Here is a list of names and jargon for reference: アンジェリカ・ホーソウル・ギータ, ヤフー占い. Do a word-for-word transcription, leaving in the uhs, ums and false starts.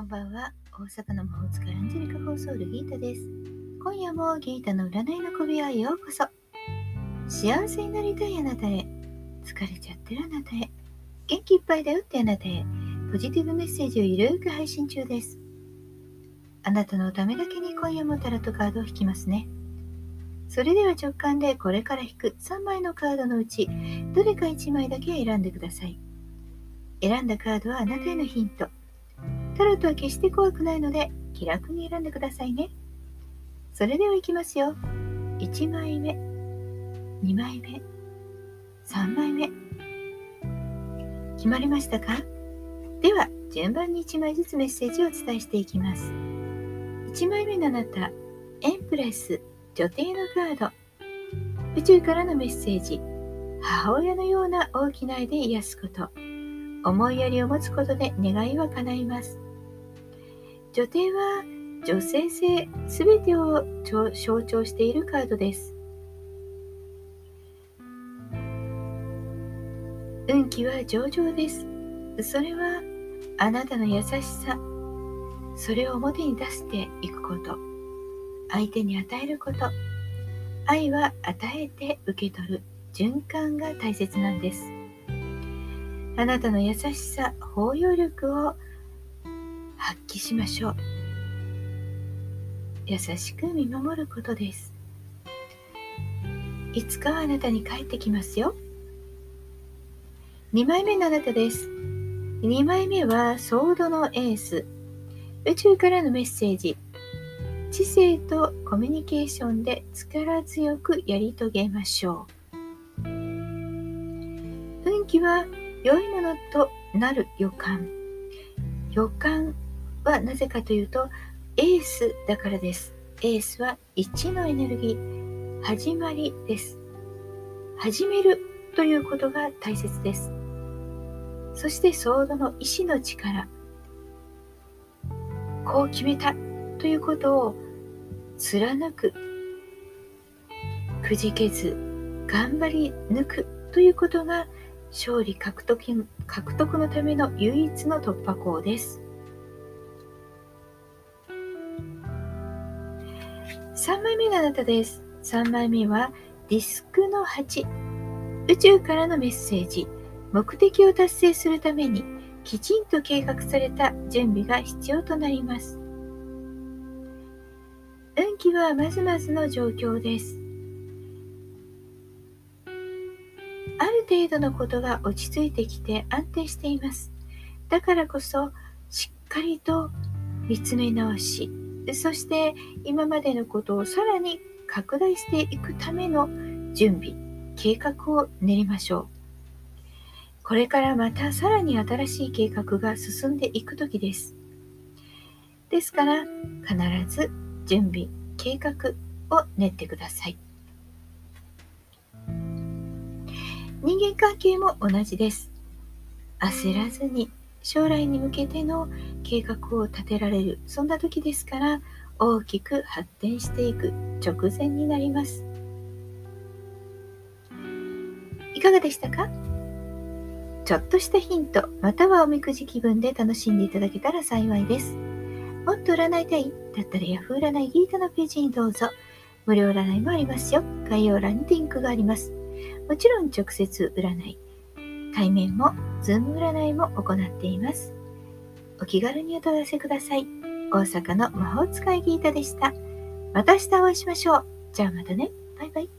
こんばんは。大阪の魔法使いアンジェリカ・ホーソウル・ギータです。今夜もギータの占いの小部屋へようこそ。幸せになりたいあなたへ、疲れちゃってるあなたへ、元気いっぱいだよってあなたへ、ポジティブメッセージをゆるーく配信中です。あなたのためだけに今夜もタロットカードを引きますね。それでは直感でこれから引くさんまいのカードのうちどれかいちまいだけ選んでください。選んだカードはあなたへのヒント。タロットは決して怖くないので気楽に選んでくださいね。それではいきますよ。いちまいめ、にまいめ、さんまいめ。決まりましたか？では順番にいちまいずつメッセージをお伝えしていきます。いちまいめのあなた、エンプレス、女帝のカード。宇宙からのメッセージ、母親のような大きな愛で癒すこと、思いやりを持つことで願いは叶います。女帝は女性性すべてを象徴しているカードです。運気は上々です。それはあなたの優しさ、それを表に出していくこと、相手に与えること、愛は与えて受け取る循環が大切なんです。あなたの優しさ、包容力を発揮しましょう。優しく見守ることです。いつかはあなたに帰ってきますよ。にまいめのあなたです。にまいめはソードのエース。宇宙からのメッセージ、知性とコミュニケーションで力強くやり遂げましょう。運気は良いものとなる予感。予感はなぜかというとエースだからです。エースはいちのエネルギー、始まりです。始めるということが大切です。そしてソードの意志の力、こう決めたということを貫く、くじけず頑張り抜くということが勝利獲得、獲得のための唯一の突破口です。さんまいめのあなたです。さんまいめはディスクのはち。宇宙からのメッセージ、目的を達成するためにきちんと計画された準備が必要となります。運気はまずまずの状況です。ある程度のことが落ち着いてきて安定しています。だからこそしっかりと見つめ直し、そして今までのことをさらに拡大していくための準備、計画を練りましょう。これからまたさらに新しい計画が進んでいくときです。ですから必ず準備、計画を練ってください。人間関係も同じです。焦らずに将来に向けての計画を立てられる、そんな時ですから大きく発展していく直前になります。いかがでしたか？ちょっとしたヒント、またはおみくじ気分で楽しんでいただけたら幸いです。もっと占いたいだったらヤフー占いギータのページにどうぞ。無料占いもありますよ。概要欄にリンクがあります。もちろん直接占い、対面もズーム占いも行っています。お気軽にお問い合わせください。大阪の魔法使いギータでした。また明日お会いしましょう。じゃあまたね。バイバイ。